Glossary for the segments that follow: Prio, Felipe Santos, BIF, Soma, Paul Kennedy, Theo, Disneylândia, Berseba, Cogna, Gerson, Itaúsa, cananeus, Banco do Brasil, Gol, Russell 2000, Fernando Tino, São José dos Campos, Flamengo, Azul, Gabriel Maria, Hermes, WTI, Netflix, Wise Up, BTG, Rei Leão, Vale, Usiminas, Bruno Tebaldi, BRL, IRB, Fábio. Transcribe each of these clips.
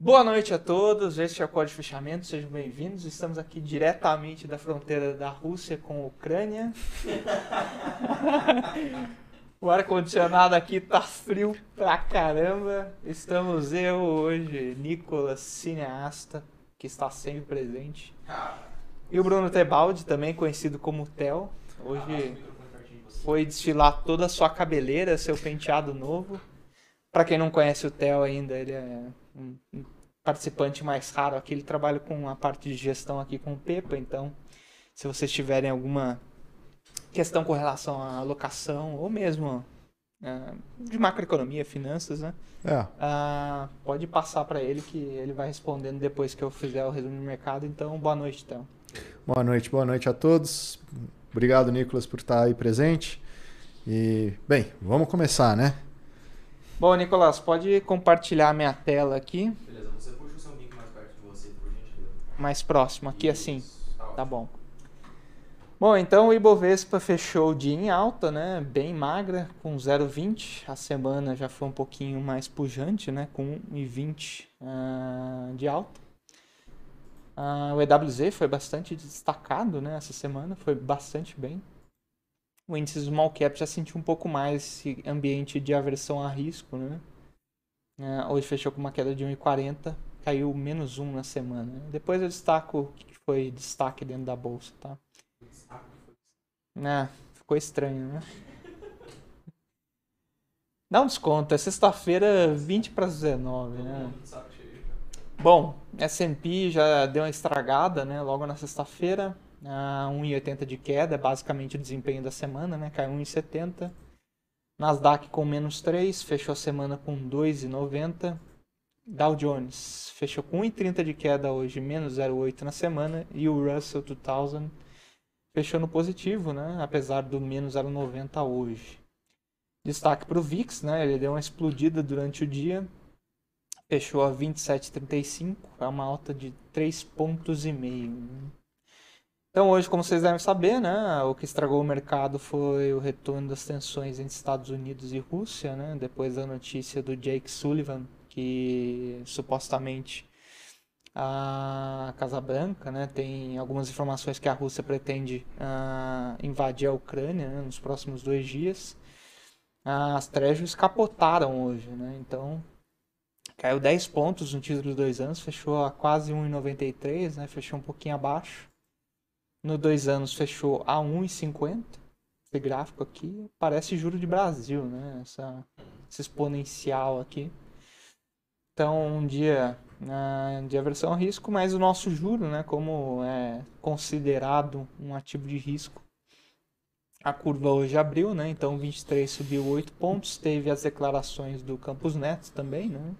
Boa noite a todos, este é o Código de Fechamento, sejam bem-vindos. Estamos aqui diretamente da fronteira da Rússia com a Ucrânia. O ar-condicionado aqui tá frio pra caramba. Estamos eu hoje, Nicolas, cineasta, que está sempre presente. E o Bruno Tebaldi, também conhecido como Theo. Hoje foi desfilar toda a sua cabeleira, seu penteado novo. Pra quem não conhece o Theo ainda, ele é um participante mais raro aqui. Ele trabalha com a parte de gestão aqui com o Pepa, então se vocês tiverem alguma questão com relação à alocação ou mesmo de macroeconomia, finanças, né? Pode passar para ele que ele vai respondendo depois que eu fizer o resumo do mercado. Então, boa noite, Theo. Boa noite a todos. Obrigado, Nicolas, por estar aí presente. E, bem, vamos começar, né? Bom, Nicolas, pode compartilhar a minha tela aqui. Beleza, você puxa o seu mic mais perto de você, por gentileza. Mais próximo, aqui. Isso, assim. Tá bom. Bom, então o Ibovespa fechou o dia em alta, né? Bem magra, com 0,20. A semana já foi um pouquinho mais pujante, né? Com 1,20 de alta. O EWZ foi bastante destacado, né? Essa semana, foi bastante bem. O índice small cap já sentiu um pouco mais esse ambiente de aversão a risco, né? Hoje fechou com uma queda de 1,40, caiu menos 1 na semana. Depois eu destaco o que foi destaque dentro da bolsa, tá? Ficou estranho, né? Dá um desconto, é sexta-feira, 20 para as 19, né? Bom, S&P já deu uma estragada, né? Logo na sexta-feira. 1,80 de queda, basicamente o desempenho da semana, né? Caiu 1,70. Nasdaq com menos 3, fechou a semana com 2,90. Dow Jones fechou com 1,30 de queda hoje, menos 0,8 na semana. E o Russell 2000 fechou no positivo, né? Apesar do menos 0,90 hoje. Destaque para o VIX, né? Ele deu uma explodida durante o dia. Fechou a 27,35, é uma alta de 3,5 pontos. Então hoje, como vocês devem saber, né, o que estragou o mercado foi o retorno das tensões entre Estados Unidos e Rússia, né, depois da notícia do Jake Sullivan, que supostamente a Casa Branca, né, tem algumas informações que a Rússia pretende invadir a Ucrânia, né, nos próximos 2 dias. As trechos capotaram hoje, né, então caiu 10 pontos no título de 2 anos, fechou a quase 1,93, né, fechou um pouquinho abaixo. No 2 anos fechou a 1,50. Esse gráfico aqui parece juro de Brasil, né? Esse exponencial aqui. Então, um dia de aversão ao risco, mas o nosso juro, né? Como é considerado um ativo de risco. A curva hoje abriu, né? Então, 23 subiu 8 pontos. Teve as declarações do Campos Neto também, né?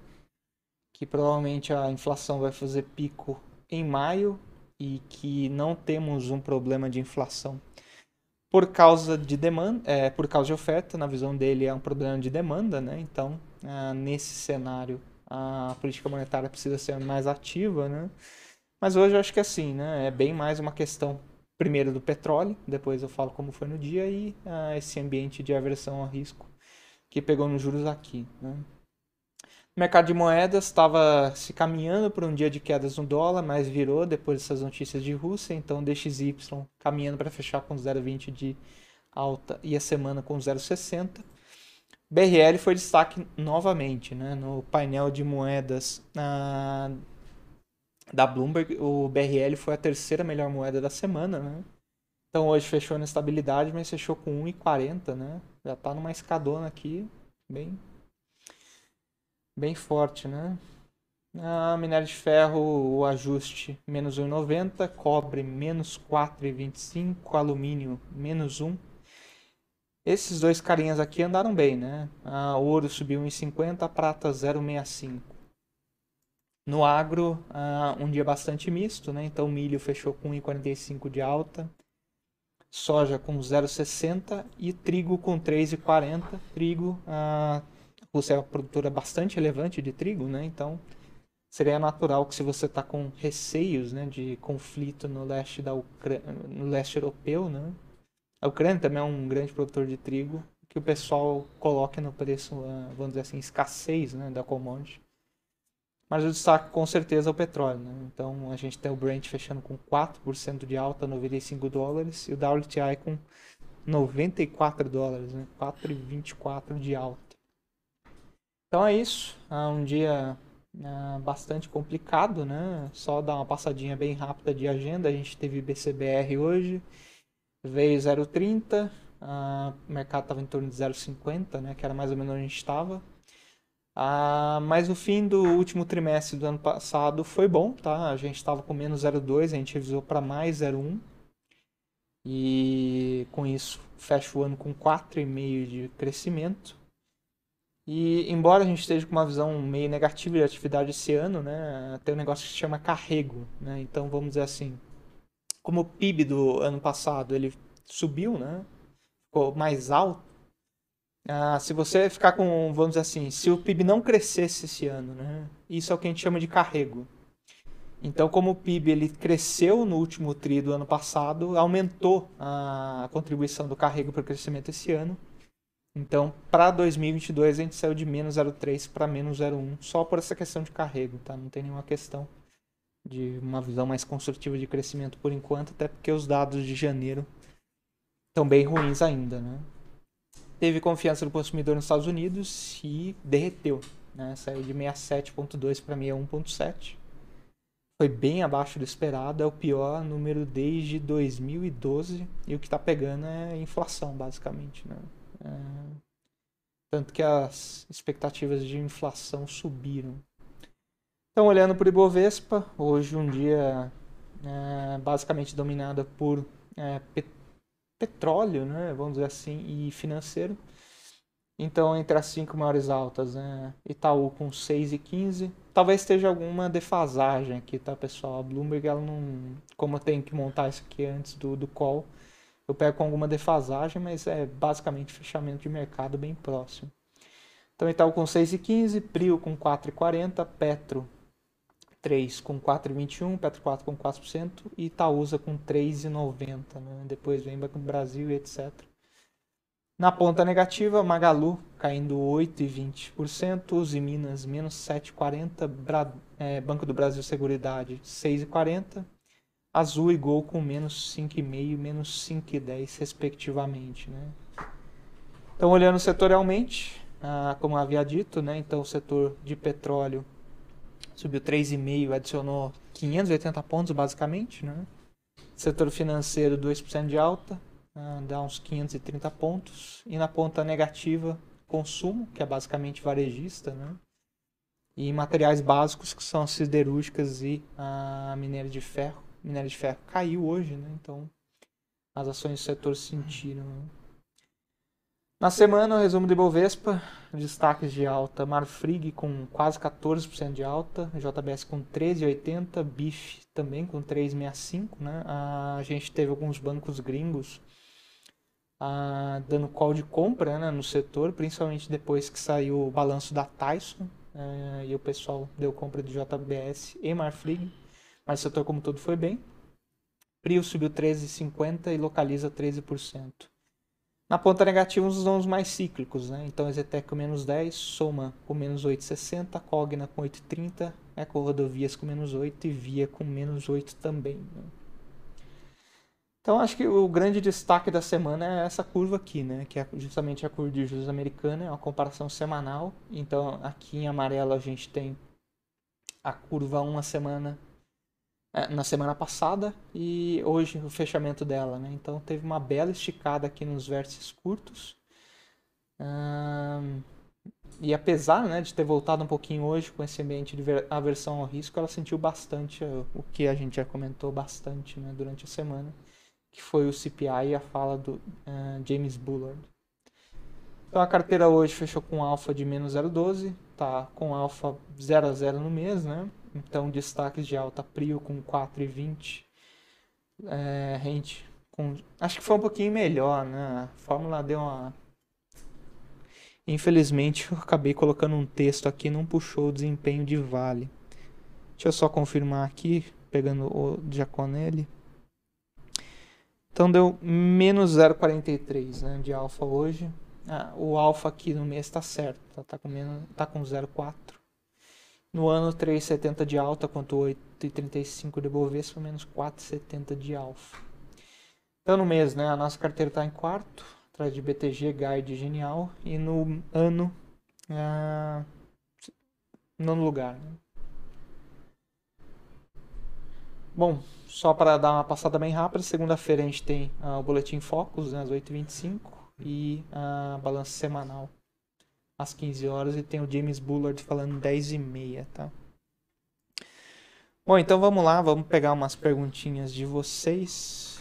Que provavelmente a inflação vai fazer pico em maio. E que não temos um problema de inflação por causa de demanda, por causa de oferta. Na visão dele é um problema de demanda, né? Então, nesse cenário, a política monetária precisa ser mais ativa, né? Mas hoje eu acho que é assim, né? É bem mais uma questão, primeiro, do petróleo, depois eu falo como foi no dia, e esse ambiente de aversão ao risco que pegou nos juros aqui, né? O mercado de moedas estava se caminhando por um dia de quedas no dólar, mas virou depois dessas notícias de Rússia. Então, DXY caminhando para fechar com 0,20 de alta e a semana com 0,60. BRL foi destaque novamente, né? No painel de moedas da Bloomberg, o BRL foi a terceira melhor moeda da semana, né? Então, hoje fechou na estabilidade, mas fechou com 1,40, né? Já está numa escadona aqui, bem forte, né? Minério de ferro, o ajuste, menos 1,90. Cobre, menos 4,25. Alumínio, menos 1. Esses dois carinhas aqui andaram bem, né? Ouro subiu 1,50. Prata, 0,65. No agro, um dia bastante misto, né? Então, milho fechou com 1,45 de alta. Soja com 0,60. E trigo com 3,40. Trigo... Rússia é uma produtora bastante relevante de trigo, né? Então seria natural que, se você está com receios, né, de conflito no leste, no leste europeu, né? A Ucrânia também é um grande produtor de trigo, que o pessoal coloque no preço, vamos dizer assim, escassez, né, da commodity. Mas o destaque com certeza é o petróleo, né? Então a gente tem o Brent fechando com 4% de alta, 95 dólares, e o WTI com 94 dólares, né? 4,24 de alta. Então é isso, é um dia bastante complicado, né? Só dar uma passadinha bem rápida de agenda. A gente teve BCBR hoje, veio 0,30, o mercado estava em torno de 0,50, né? Que era mais ou menos onde a gente estava. Mas o fim do último trimestre do ano passado foi bom, tá? A gente estava com menos 0,2, a gente revisou para mais 0,1. E com isso fecha o ano com 4,5 de crescimento. E embora a gente esteja com uma visão meio negativa de atividade esse ano, né, tem um negócio que se chama carrego, né? Então vamos dizer assim, como o PIB do ano passado ele subiu, né, ficou mais alto, se você ficar com, vamos dizer assim, se o PIB não crescesse esse ano, né, isso é o que a gente chama de carrego. Então, como o PIB ele cresceu no último tri do ano passado, aumentou a contribuição do carrego para o crescimento esse ano. Então, para 2022, a gente saiu de menos 0,3 para menos 0,1, só por essa questão de carrego, tá? Não tem nenhuma questão de uma visão mais construtiva de crescimento por enquanto, até porque os dados de janeiro estão bem ruins ainda, né? Teve confiança do consumidor nos Estados Unidos e derreteu, né? Saiu de 67,2 para 61,7. Foi bem abaixo do esperado, é o pior número desde 2012, e o que está pegando é inflação, basicamente, né? Tanto que as expectativas de inflação subiram. Então, olhando para o Ibovespa, hoje um dia basicamente dominado por petróleo, né? Vamos dizer assim, e financeiro. Então, entre as 5 maiores altas, né? Itaú com 6,15. Talvez esteja alguma defasagem aqui, tá, pessoal? A Bloomberg, ela não... Como eu tenho que montar isso aqui antes do call, eu pego com alguma defasagem, mas é basicamente fechamento de mercado bem próximo. Então, Itaú com 6,15, Prio com 4,40, Petro 3 com 4,21, Petro 4 com 4% e Itaúsa com 3,90, né? Depois vem Banco do Brasil e etc. Na ponta negativa, Magalu caindo 8,20%, Usiminas menos 7,40%, Banco do Brasil Seguridade 6,40%, Azul e Gol com menos 5,5% e menos 5,10% respectivamente, né? Então, olhando setorialmente, como havia dito, né? Então, o setor de petróleo subiu 3,5%, adicionou 580 pontos basicamente, né? Setor financeiro 2% de alta, dá uns 530 pontos. E na ponta negativa, consumo, que é basicamente varejista, né? E materiais básicos, que são siderúrgicas e minério de ferro. Minério de ferro caiu hoje, né? Então as ações do setor sentiram, né? Na semana, o resumo do Ibovespa, destaques de alta: Marfrig com quase 14% de alta, JBS com 13,80, BIF também com 3,65, né? A gente teve alguns bancos gringos dando call de compra, né, no setor, principalmente depois que saiu o balanço da Tyson, e o pessoal deu compra de JBS e Marfrig, mas o setor como todo foi bem. Prio subiu 13,50 e localiza 13%. Na ponta negativa, os nomes mais cíclicos, né? Então, Exetec com menos 10, Soma com menos 8,60, Cogna com 8,30, Eco Rodovias com menos 8 e Via com menos 8 também, né? Então, acho que o grande destaque da semana é essa curva aqui, né? Que é justamente a curva de juros americana, é uma comparação semanal. Então, aqui em amarelo a gente tem a curva na semana passada e hoje o fechamento dela, né? Então, teve uma bela esticada aqui nos vértices curtos. E apesar, né, de ter voltado um pouquinho hoje com esse ambiente de aversão ao risco, ela sentiu bastante o que a gente já comentou bastante, né, durante a semana, que foi o CPI e a fala do James Bullard. Então, a carteira hoje fechou com alfa de menos 0,12, tá com alfa 0 a 0 no mês, né? Então, destaques de alta: Prio com 4,20, Rente com... Acho que foi um pouquinho melhor, né? A fórmula deu uma... Infelizmente, eu acabei colocando um texto aqui, não puxou o desempenho de Vale. Deixa eu só confirmar aqui, pegando o Giaconelli. Então deu menos 0,43, né, de alfa hoje. o alfa aqui no mês está certo, está com 0,4. No ano, 3,70 de alta, quanto 8,35 de Bovespa, menos 4,70 de alfa. Então no mês, né, a nossa carteira está em quarto, atrás de BTG, Guide, Genial, e no ano, nono lugar. Né? Bom, só para dar uma passada bem rápida, segunda-feira a gente tem o Boletim Focus, né, às 8h25, e a balança semanal às 15 horas, e tem o James Bullard falando 10h30, tá? Bom, então vamos lá, vamos pegar umas perguntinhas de vocês.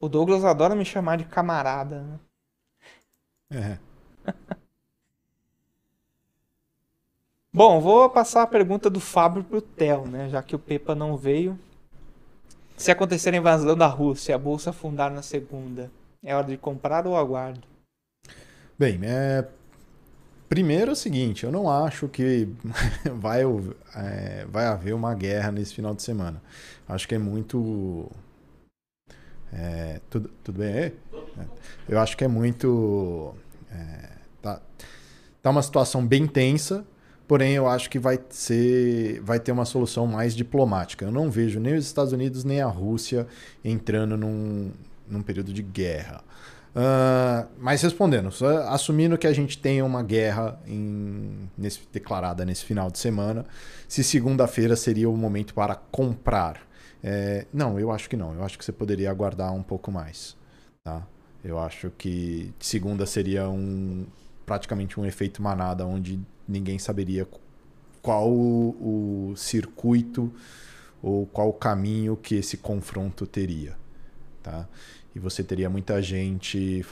O Douglas adora me chamar de camarada, né? É. Bom, vou passar a pergunta do Fábio para o Theo, né? Já que o Pepa não veio. Se acontecer a invasão da Rússia e a Bolsa afundar na segunda, é hora de comprar ou aguardo? Bem, primeiro é o seguinte, eu não acho que vai haver uma guerra nesse final de semana. Acho que é muito... Tudo bem aí? Eu acho que é muito... Tá uma situação bem tensa. Porém, eu acho que vai ter uma solução mais diplomática. Eu não vejo nem os Estados Unidos nem a Rússia entrando num período de guerra. Mas respondendo, assumindo que a gente tenha uma guerra declarada nesse final de semana, se segunda-feira seria o momento para comprar. Não, eu acho que não. Eu acho que você poderia aguardar um pouco mais. Tá? Eu acho que segunda seria praticamente um efeito manada, onde ninguém saberia qual o circuito ou qual o caminho que esse confronto teria. Tá? E você teria muita gente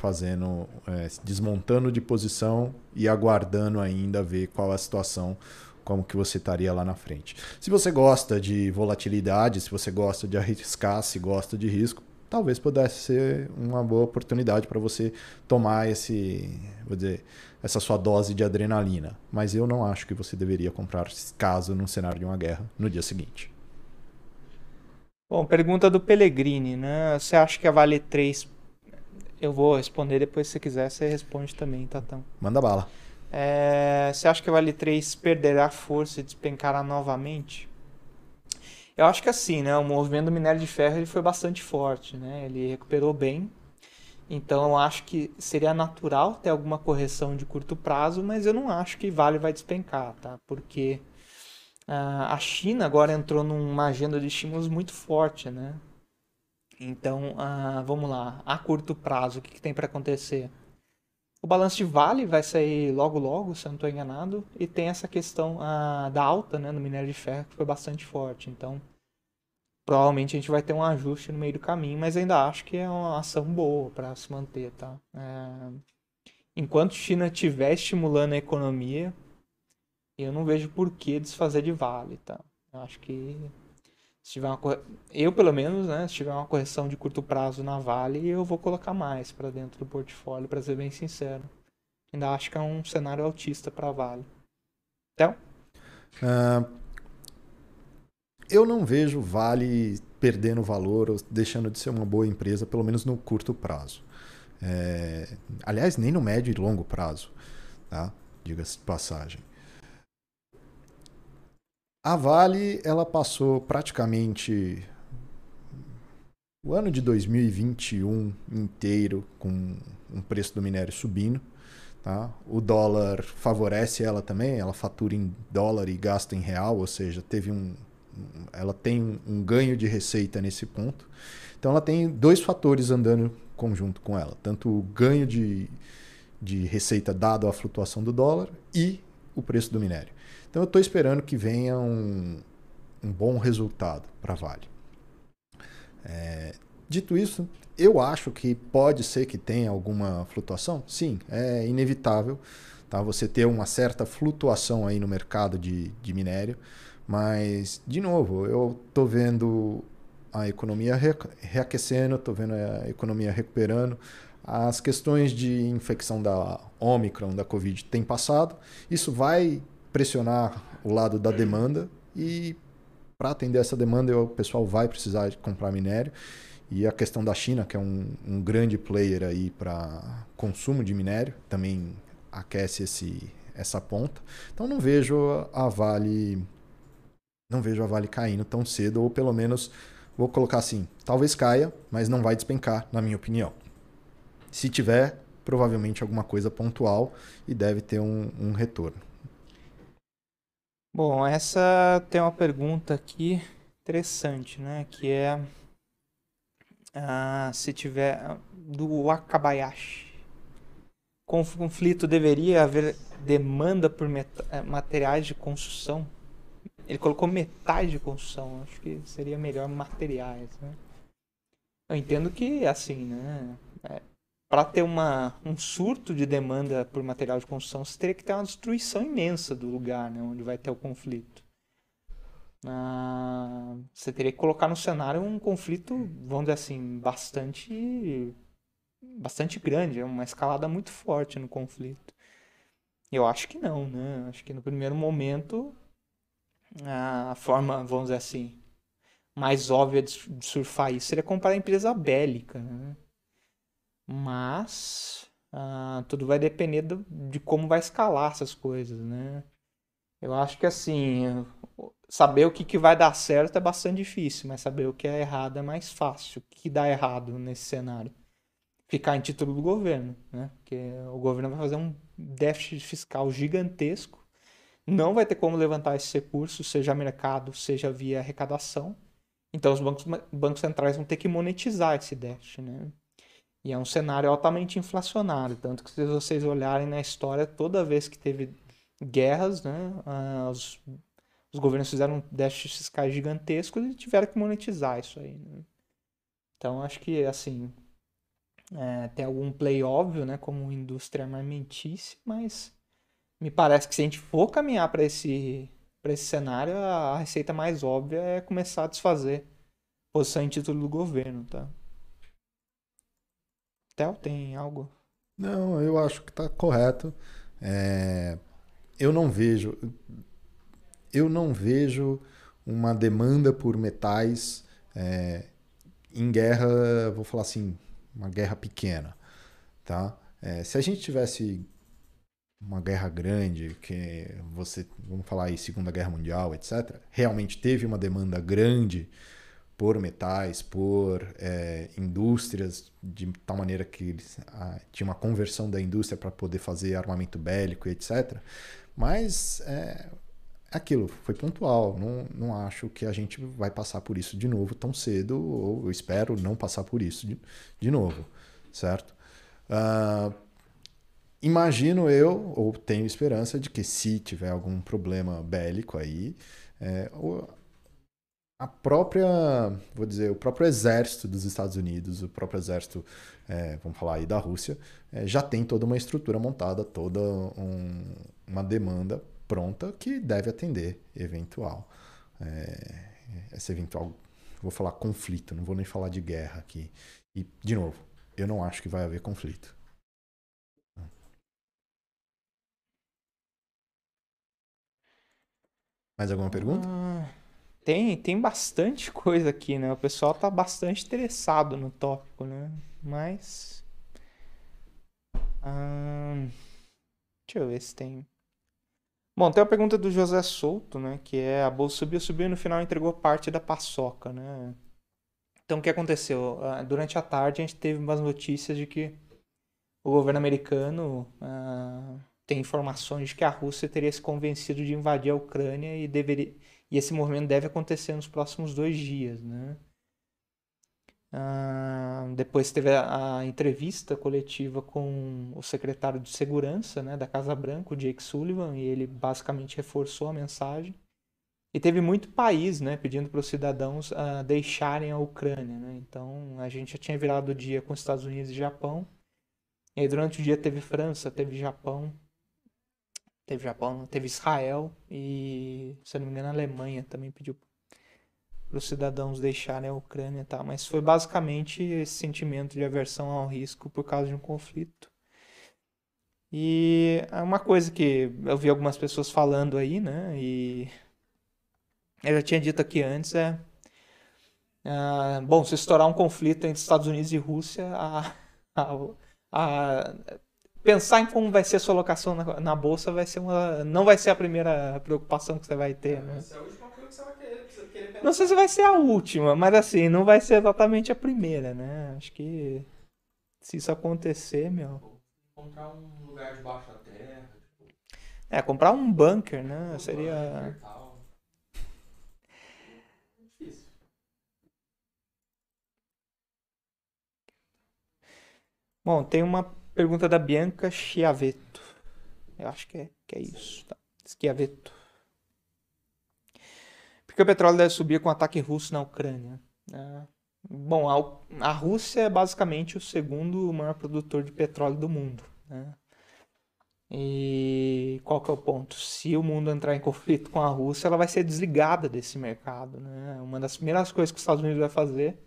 desmontando de posição e aguardando ainda ver qual é a situação, como que você estaria lá na frente. Se você gosta de volatilidade, se você gosta de arriscar, se gosta de risco, talvez pudesse ser uma boa oportunidade para você tomar essa sua dose de adrenalina. Mas eu não acho que você deveria comprar caso num cenário de uma guerra no dia seguinte. Bom, pergunta do Pellegrini, né? Você acha que a Vale 3... Eu vou responder depois, se você quiser, você responde também, Tatão. Manda bala. Você acha que a Vale 3 perderá força e despencará novamente? Eu acho que assim, né? O movimento do minério de ferro ele foi bastante forte, né? Ele recuperou bem. Então eu acho que seria natural ter alguma correção de curto prazo, mas eu não acho que Vale vai despencar, tá? Porque a China agora entrou numa agenda de estímulos muito forte, né? Então, vamos lá. A curto prazo, o que tem para acontecer? O balanço de Vale vai sair logo logo, se eu não estou enganado, e tem essa questão da alta, né, no minério de ferro, que foi bastante forte. Então, provavelmente a gente vai ter um ajuste no meio do caminho, mas ainda acho que é uma ação boa para se manter, tá? Enquanto China estiver estimulando a economia, eu não vejo por que desfazer de Vale, tá? Eu acho que se tiver eu, pelo menos, né, se tiver uma correção de curto prazo na Vale, eu vou colocar mais para dentro do portfólio, para ser bem sincero. Ainda acho que é um cenário altista para Vale. Então? Eu não vejo Vale perdendo valor ou deixando de ser uma boa empresa, pelo menos no curto prazo. Aliás, nem no médio e longo prazo, tá? Diga-se de passagem. A Vale ela passou praticamente o ano de 2021 inteiro com um preço do minério subindo. Tá? O dólar favorece ela também, ela fatura em dólar e gasta em real, ou seja, ela tem um ganho de receita nesse ponto. Então ela tem dois fatores andando em conjunto com ela. Tanto o ganho de receita dado à flutuação do dólar e o preço do minério. Então eu estou esperando que venha um bom resultado para a Vale. Dito isso, eu acho que pode ser que tenha alguma flutuação. Sim, é inevitável, tá? Você ter uma certa flutuação aí no mercado de minério. Mas, de novo, eu estou vendo a economia reaquecendo, estou vendo a economia recuperando. As questões de infecção da Omicron, da Covid, têm passado. Isso vai pressionar o lado da demanda e para atender essa demanda, o pessoal vai precisar de comprar minério. E a questão da China, que é um grande player aí para consumo de minério, também aquece essa ponta. Então não vejo a Vale, caindo tão cedo, ou pelo menos vou colocar assim, talvez caia, mas não vai despencar, na minha opinião. Se tiver, provavelmente alguma coisa pontual e deve ter um retorno. Bom, essa tem uma pergunta aqui interessante, né? Que é se tiver do Wakabayashi. Conflito, deveria haver demanda por materiais de construção? Ele colocou metais de construção, acho que seria melhor materiais, né? Eu entendo que assim, né? Para ter um surto de demanda por material de construção, você teria que ter uma destruição imensa do lugar, né, onde vai ter o conflito. Você teria que colocar no cenário um conflito, vamos dizer assim, bastante grande, uma escalada muito forte no conflito. Eu acho que não, né? Acho que no primeiro momento, a forma, vamos dizer assim, mais óbvia de surfar isso seria comprar a empresa bélica, né? Mas tudo vai depender de como vai escalar essas coisas, né? Eu acho que assim, saber o que vai dar certo é bastante difícil, mas saber o que é errado é mais fácil. O que dá errado nesse cenário? Ficar em título do governo, né? Porque o governo vai fazer um déficit fiscal gigantesco, não vai ter como levantar esses recursos, seja mercado, seja via arrecadação. Então os bancos centrais vão ter que monetizar esse déficit, né? E é um cenário altamente inflacionário, tanto que se vocês olharem na história, toda vez que teve guerras, né, os governos fizeram um déficit fiscal gigantesco e tiveram que monetizar isso aí, né? Então, acho que, assim, tem algum play óbvio, né, como indústria armamentícia, mas me parece que se a gente for caminhar para esse cenário, a receita mais óbvia é começar a desfazer posição em título do governo, tá? Theo, tem algo? Não, eu acho que está correto. Eu não vejo uma demanda por metais em guerra, vou falar assim, uma guerra pequena, tá? Se a gente tivesse uma guerra grande, que você, vamos falar aí, Segunda Guerra Mundial, etc., realmente teve uma demanda grande por metais, por indústrias, de tal maneira que tinha uma conversão da indústria para poder fazer armamento bélico, etc. Mas aquilo foi pontual. Não acho que a gente vai passar por isso de novo tão cedo, ou eu espero não passar por isso de novo, certo? Imagino eu, ou tenho esperança de que se tiver algum problema bélico aí, o próprio exército dos Estados Unidos, o próprio exército, vamos falar aí da Rússia, já tem toda uma estrutura montada, toda uma demanda pronta que deve atender esse eventual, vou falar conflito, não vou nem falar de guerra aqui. E, de novo, eu não acho que vai haver conflito. Mais alguma pergunta? Tem bastante coisa aqui, né? O pessoal tá bastante interessado no tópico, né? Mas... deixa eu ver se tem... Bom, tem a pergunta do José Souto, né? Que é, a bolsa subiu e no final entregou parte da paçoca, né? Então, o que aconteceu? Durante a tarde, a gente teve umas notícias de que o governo americano tem informações de que a Rússia teria se convencido de invadir a Ucrânia e deveria... E esse movimento deve acontecer nos próximos 2 dias, né? Depois teve a entrevista coletiva com o secretário de Segurança, né, da Casa Branca, o Jake Sullivan, e ele basicamente reforçou a mensagem. E teve muito país, né, pedindo para os cidadãos deixarem a Ucrânia, né? Então, a gente já tinha virado o dia com os Estados Unidos e Japão. E aí, durante o dia teve França, teve Israel e, se eu não me engano, a Alemanha também pediu para os cidadãos deixarem a Ucrânia, tá? Mas foi basicamente esse sentimento de aversão ao risco por causa de um conflito. E é uma coisa que eu vi algumas pessoas falando aí, né? E eu já tinha dito aqui antes, bom, se estourar um conflito entre Estados Unidos e Rússia, pensar em como vai ser a sua alocação na bolsa vai ser não vai ser a primeira preocupação que você vai ter, né? Essa é a última coisa que você vai querer pensar. Não sei se vai ser a última, mas assim, não vai ser exatamente a primeira, né? Acho que se isso acontecer, meu... Comprar um lugar debaixo da terra... Tipo... comprar um bunker, né? Seria... Bom, tem uma pergunta da Bianca Schiavetto. Eu acho que é isso. Tá? Schiavetto. Por que o petróleo deve subir com o ataque russo na Ucrânia? Bom, a Rússia é basicamente o segundo maior produtor de petróleo do mundo. Né? E qual que é o ponto? Se o mundo entrar em conflito com a Rússia, ela vai ser desligada desse mercado. Né? Uma das primeiras coisas que os Estados Unidos vai fazer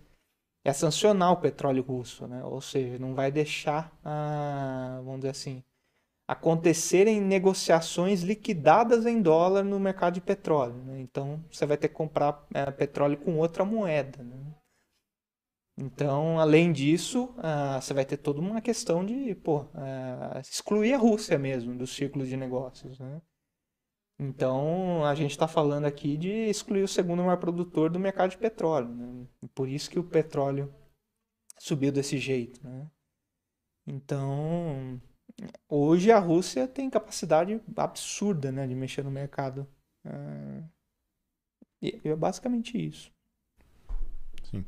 é sancionar o petróleo russo, né? Ou seja, não vai deixar, vamos dizer assim, acontecerem negociações liquidadas em dólar no mercado de petróleo, né? Então, você vai ter que comprar petróleo com outra moeda, né? Então, além disso, você vai ter toda uma questão de, excluir a Rússia mesmo do círculo de negócios, né? Então, a gente está falando aqui de excluir o segundo maior produtor do mercado de petróleo, né? Por isso que o petróleo subiu desse jeito, né? Então, hoje a Rússia tem capacidade absurda, né, de mexer no mercado. E é basicamente isso. Sim.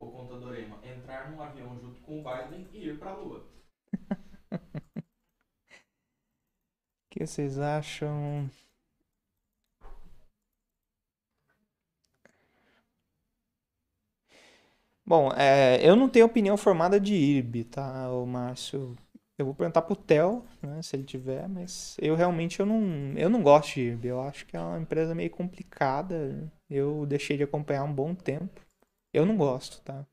O contador Ema, entrar num avião junto com o Biden e ir para a Lua. O que vocês acham? Bom, eu não tenho opinião formada de IRB, tá, o Márcio? Eu vou perguntar pro Theo, né, se ele tiver, mas eu não gosto de IRB. Eu acho que é uma empresa meio complicada. Eu deixei de acompanhar um bom tempo. Eu não gosto, tá?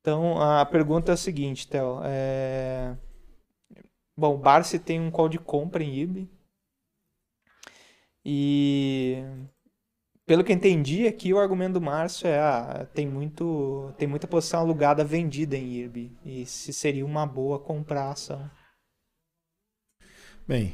Então, a pergunta é a seguinte, Theo. Bom, o Barsi tem um call de compra em IRB. E, pelo que entendi aqui, o argumento do Márcio é tem muita posição alugada vendida em IRB. E se seria uma boa comprar a ação. Bem,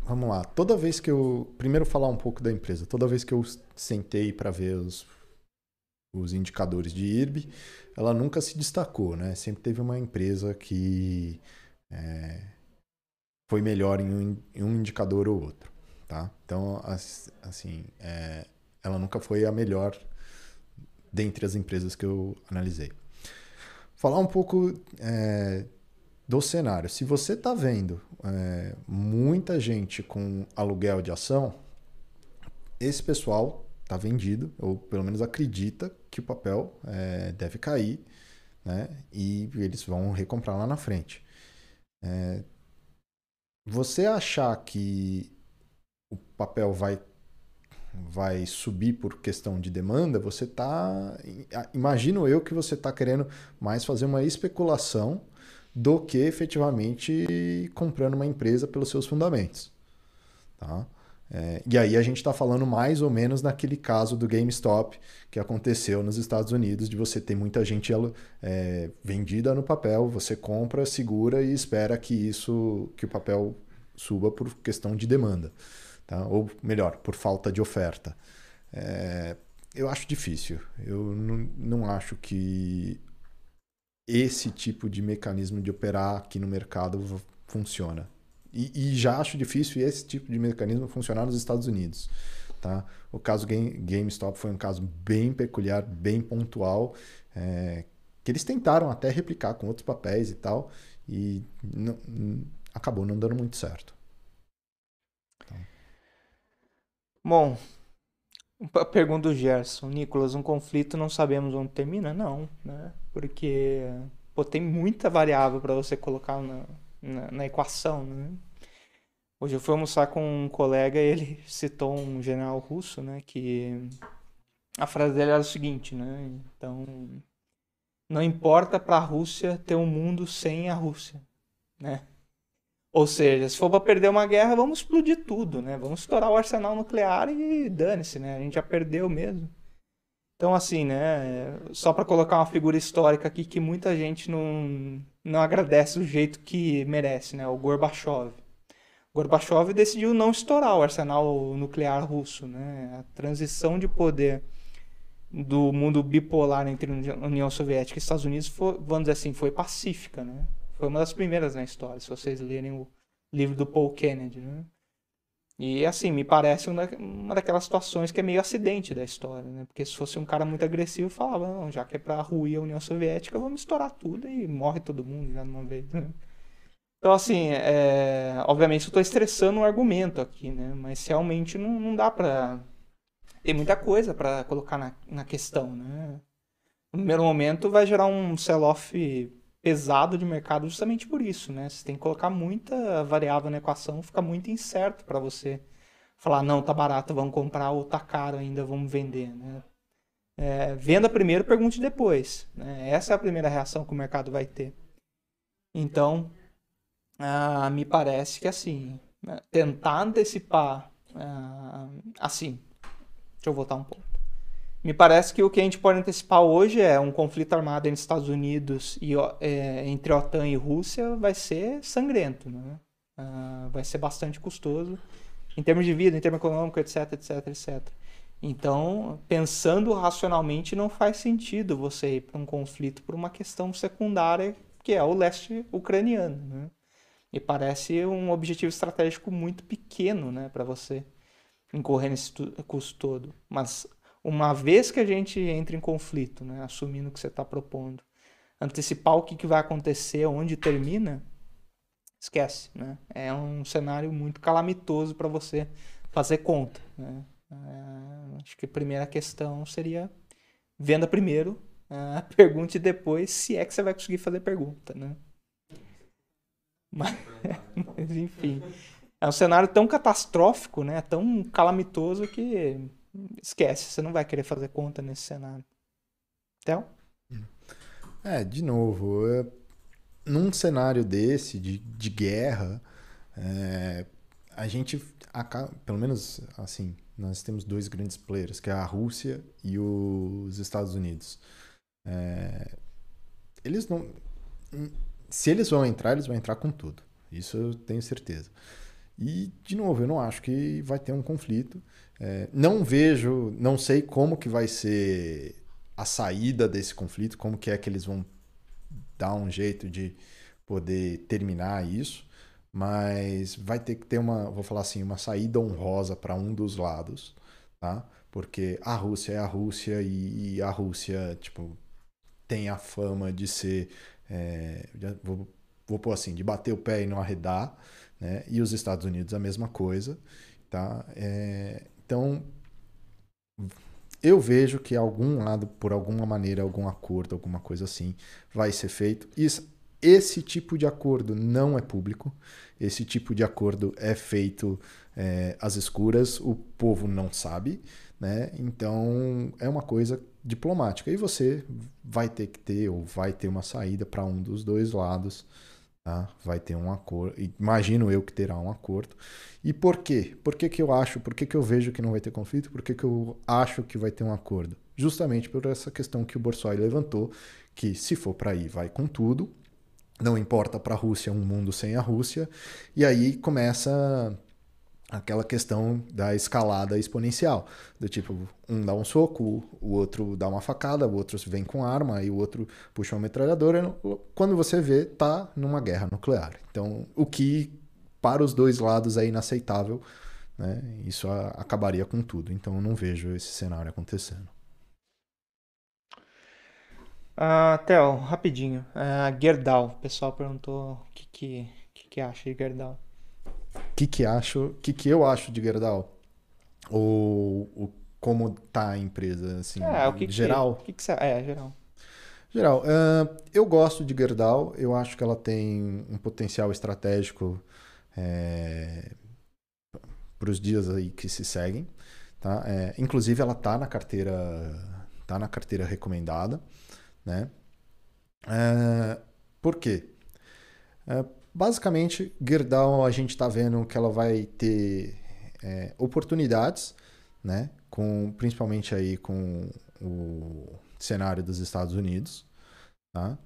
vamos lá. Toda vez que eu... Primeiro, falar um pouco da empresa. Toda vez que eu sentei para ver os indicadores de IRB, ela nunca se destacou, né? Sempre teve uma empresa que foi melhor em um indicador ou outro, tá? Então, assim, ela nunca foi a melhor dentre as empresas que eu analisei. Falar um pouco do cenário. Se você está vendo muita gente com aluguel de ação, esse pessoal está vendido, ou pelo menos acredita que o papel deve cair, né? E eles vão recomprar lá na frente. Você achar que o papel vai subir por questão de demanda, você tá... Imagino eu que você está querendo mais fazer uma especulação do que efetivamente comprando uma empresa pelos seus fundamentos. Tá? E aí a gente está falando mais ou menos naquele caso do GameStop que aconteceu nos Estados Unidos, de você ter muita gente vendida no papel, você compra, segura e espera que o papel suba por questão de demanda, tá? Ou melhor, por falta de oferta. Eu acho difícil, eu não acho que esse tipo de mecanismo de operar aqui no mercado funciona. E já acho difícil esse tipo de mecanismo funcionar nos Estados Unidos. Tá? O caso GameStop foi um caso bem peculiar, bem pontual, que eles tentaram até replicar com outros papéis e tal, e acabou não dando muito certo. Então... Bom, pergunta do Gerson. Nicolas, um conflito não sabemos onde termina? Não, né? Porque tem muita variável para você colocar na equação, né? Hoje eu fui almoçar com um colega e ele citou um general russo, né, que a frase dele era o seguinte, né, então não importa para a Rússia ter um mundo sem a Rússia, né? Ou seja, se for para perder uma guerra, vamos explodir tudo, né? Vamos estourar o arsenal nuclear e dane-se, né? A gente já perdeu mesmo. Então, assim, né? Só para colocar uma figura histórica aqui que muita gente não agradece do jeito que merece, né? O Gorbachev. Gorbachev decidiu não estourar o arsenal nuclear russo, né? A transição de poder do mundo bipolar entre União Soviética e Estados Unidos foi, vamos dizer assim, foi pacífica, né? Foi uma das primeiras na história, se vocês lerem o livro do Paul Kennedy, né? E assim, me parece uma daquelas situações que é meio acidente da história, né? Porque se fosse um cara muito agressivo, falava, não, já que é pra ruir a União Soviética, vamos estourar tudo e morre todo mundo já de uma vez, né? Então, assim, obviamente eu estou estressando um argumento aqui, né? Mas realmente não dá para... Tem muita coisa para colocar na questão, né? No primeiro momento vai gerar um sell-off pesado de mercado justamente por isso, né? Você tem que colocar muita variável na equação, fica muito incerto para você falar, não, tá barato, vamos comprar, ou tá caro ainda, vamos vender, né? Venda primeiro, pergunte depois, né? Essa é a primeira reação que o mercado vai ter. Então... me parece que assim, tentar antecipar, assim, deixa eu voltar um pouco, me parece que o que a gente pode antecipar hoje é um conflito armado entre Estados Unidos e entre OTAN e Rússia vai ser sangrento, né? Vai ser bastante custoso em termos de vida, em termos econômicos, etc, etc, etc. Então, pensando racionalmente, não faz sentido você ir para um conflito por uma questão secundária que é o leste ucraniano, né? E parece um objetivo estratégico muito pequeno, né, para você incorrer nesse custo todo. Mas uma vez que a gente entra em conflito, né, assumindo o que você está propondo, antecipar o que vai acontecer, onde termina, esquece, né? É um cenário muito calamitoso para você fazer conta, né? Acho que a primeira questão seria venda primeiro, pergunte depois, se é que você vai conseguir fazer pergunta, né? Mas enfim, é um cenário tão catastrófico, né? Tão calamitoso que esquece, você não vai querer fazer conta nesse cenário. Theo? De novo, num cenário desse, de guerra, a gente acaba, pelo menos assim, nós temos dois grandes players, que é a Rússia e os Estados Unidos. Eles não... Se eles vão entrar com tudo. Isso eu tenho certeza. E, de novo, eu não acho que vai ter um conflito. Não vejo, não sei como que vai ser a saída desse conflito, como que é que eles vão dar um jeito de poder terminar isso, mas vai ter que ter uma, vou falar assim, uma saída honrosa para um dos lados, tá? Porque a Rússia é a Rússia e a Rússia, tipo, tem a fama de ser... vou pôr assim, de bater o pé e não arredar, né? E os Estados Unidos a mesma coisa, tá? Então eu vejo que algum lado, por alguma maneira, algum acordo, alguma coisa assim vai ser feito. Esse tipo de acordo não é público, esse tipo de acordo é feito às escuras, o povo não sabe, né? Então é uma coisa diplomática. E você vai ter que ter, ou vai ter uma saída para um dos dois lados, tá? Vai ter um acordo, imagino eu que terá um acordo. E por quê? Por que que eu vejo que não vai ter conflito? Por que que eu acho que vai ter um acordo? Justamente por essa questão que o Borsoi levantou, que se for para ir, vai com tudo, não importa para a Rússia um mundo sem a Rússia, e aí começa... aquela questão da escalada exponencial, do tipo, um dá um soco, o outro dá uma facada, o outro vem com arma, e o outro puxa uma metralhadora. Quando você vê, tá numa guerra nuclear. Então, o que para os dois lados é inaceitável, né? Isso acabaria com tudo. Então, eu não vejo esse cenário acontecendo. Theo, rapidinho. Gerdau, o pessoal perguntou o que acha de Gerdau. O que eu acho de Gerdau? Ou como tá a empresa, assim, geral? Geral. Geral. Eu gosto de Gerdau, eu acho que ela tem um potencial estratégico para os dias aí que se seguem, tá? Inclusive ela tá na carteira recomendada, né? Por quê? Basicamente, Gerdau, a gente está vendo que ela vai ter oportunidades, né? Principalmente aí com o cenário dos Estados Unidos. Tá?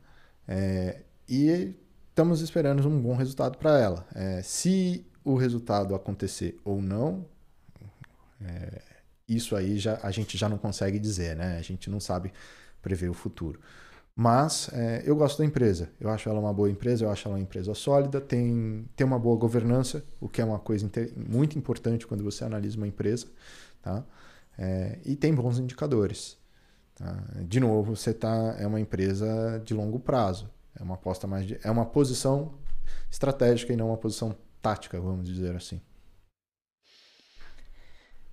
E estamos esperando um bom resultado para ela. Se o resultado acontecer ou não, isso aí a gente já não consegue dizer, né? A gente não sabe prever o futuro. Mas eu gosto da empresa, eu acho ela uma boa empresa, eu acho ela uma empresa sólida, tem uma boa governança, o que é uma coisa muito importante quando você analisa uma empresa, tá? E tem bons indicadores. Tá? De novo, é uma empresa de longo prazo, é uma aposta é uma posição estratégica e não uma posição tática, vamos dizer assim.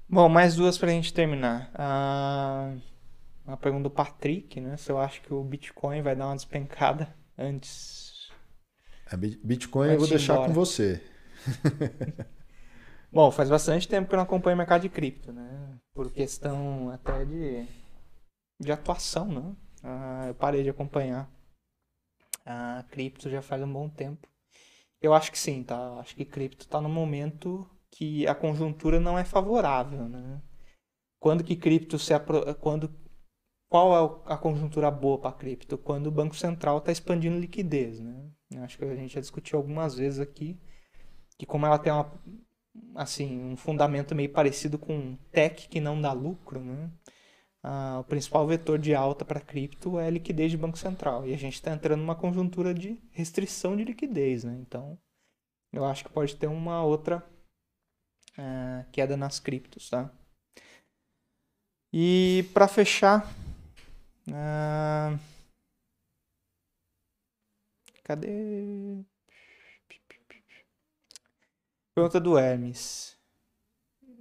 Bom, mais duas para a gente terminar. Uma pergunta do Patrick, né? Se eu acho que o Bitcoin vai dar uma despencada antes. Bitcoin eu vou deixar com você. Bom, faz bastante tempo que eu não acompanho o mercado de cripto, né? Por questão até de atuação, né? Eu parei de acompanhar a cripto já faz um bom tempo. Eu acho que sim, tá? Eu acho que cripto tá no momento que a conjuntura não é favorável, né? Quando que cripto se Qual é a conjuntura boa para cripto? Quando o Banco Central está expandindo liquidez, né? Acho que a gente já discutiu algumas vezes aqui que como ela tem um fundamento meio parecido com tech que não dá lucro, né? O principal vetor de alta para cripto é a liquidez de Banco Central. E a gente está entrando numa conjuntura de restrição de liquidez, né? Então, eu acho que pode ter uma outra queda nas criptos, tá? E para fechar... Cadê? Pergunta do Hermes.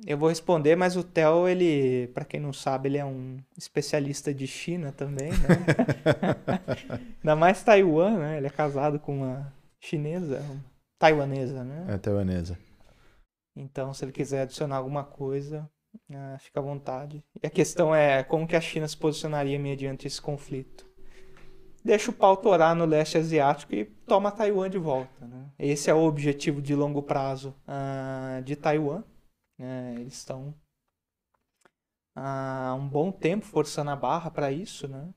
Eu vou responder, mas o Theo, ele, para quem não sabe, ele é um especialista de China também, né? Ainda mais Taiwan, né? Ele é casado com uma chinesa, taiwanesa, né? É taiwanesa. Então, se ele quiser adicionar alguma coisa... fica à vontade. E a questão é como que a China se posicionaria mediante esse conflito. Deixa o pau torar no leste asiático e toma Taiwan de volta, né? Esse é o objetivo de longo prazo de Taiwan. Eles estão há um bom tempo forçando a barra para isso, né?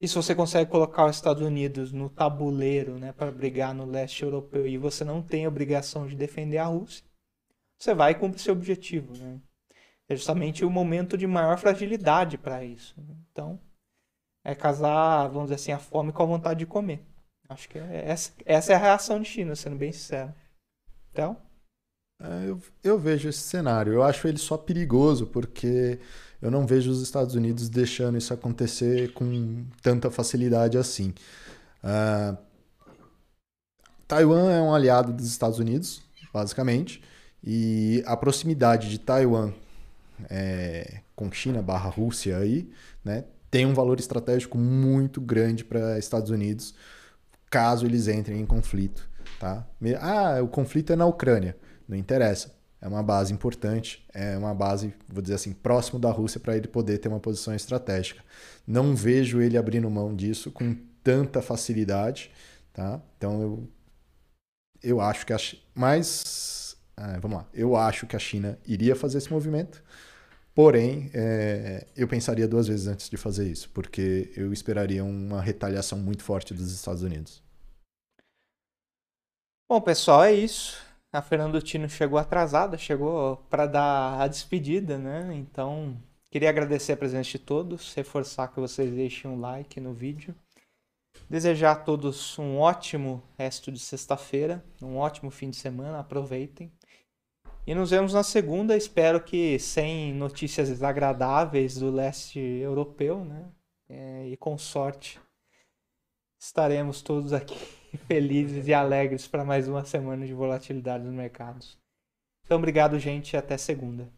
E se você consegue colocar os Estados Unidos no tabuleiro, né, para brigar no leste europeu e você não tem a obrigação de defender a Rússia, você vai cumprir seu objetivo, né? É justamente o momento de maior fragilidade para isso. Então, é casar, vamos dizer assim, a fome com a vontade de comer. Acho que essa é a reação de China, sendo bem sincero. Então? Eu vejo esse cenário. Eu acho ele só perigoso, porque eu não vejo os Estados Unidos deixando isso acontecer com tanta facilidade assim. Taiwan é um aliado dos Estados Unidos, basicamente, e a proximidade de Taiwan... com China / Rússia aí, né, tem um valor estratégico muito grande para Estados Unidos caso eles entrem em conflito, tá? O conflito é na Ucrânia, não interessa, é uma base importante, é uma base, vou dizer assim, próximo da Rússia para ele poder ter uma posição estratégica. Não vejo ele abrindo mão disso com tanta facilidade, tá? Então eu acho que eu acho que a China iria fazer esse movimento. Porém, eu pensaria duas vezes antes de fazer isso, porque eu esperaria uma retaliação muito forte dos Estados Unidos. Bom, pessoal, é isso. A Fernando Tino chegou atrasada, chegou para dar a despedida, né? Então, queria agradecer a presença de todos, reforçar que vocês deixem um like no vídeo. Desejar a todos um ótimo resto de sexta-feira, um ótimo fim de semana, aproveitem. E nos vemos na segunda, espero que sem notícias desagradáveis do leste europeu, né? E com sorte, estaremos todos aqui felizes e alegres para mais uma semana de volatilidade nos mercados. Então, obrigado, gente, e até segunda.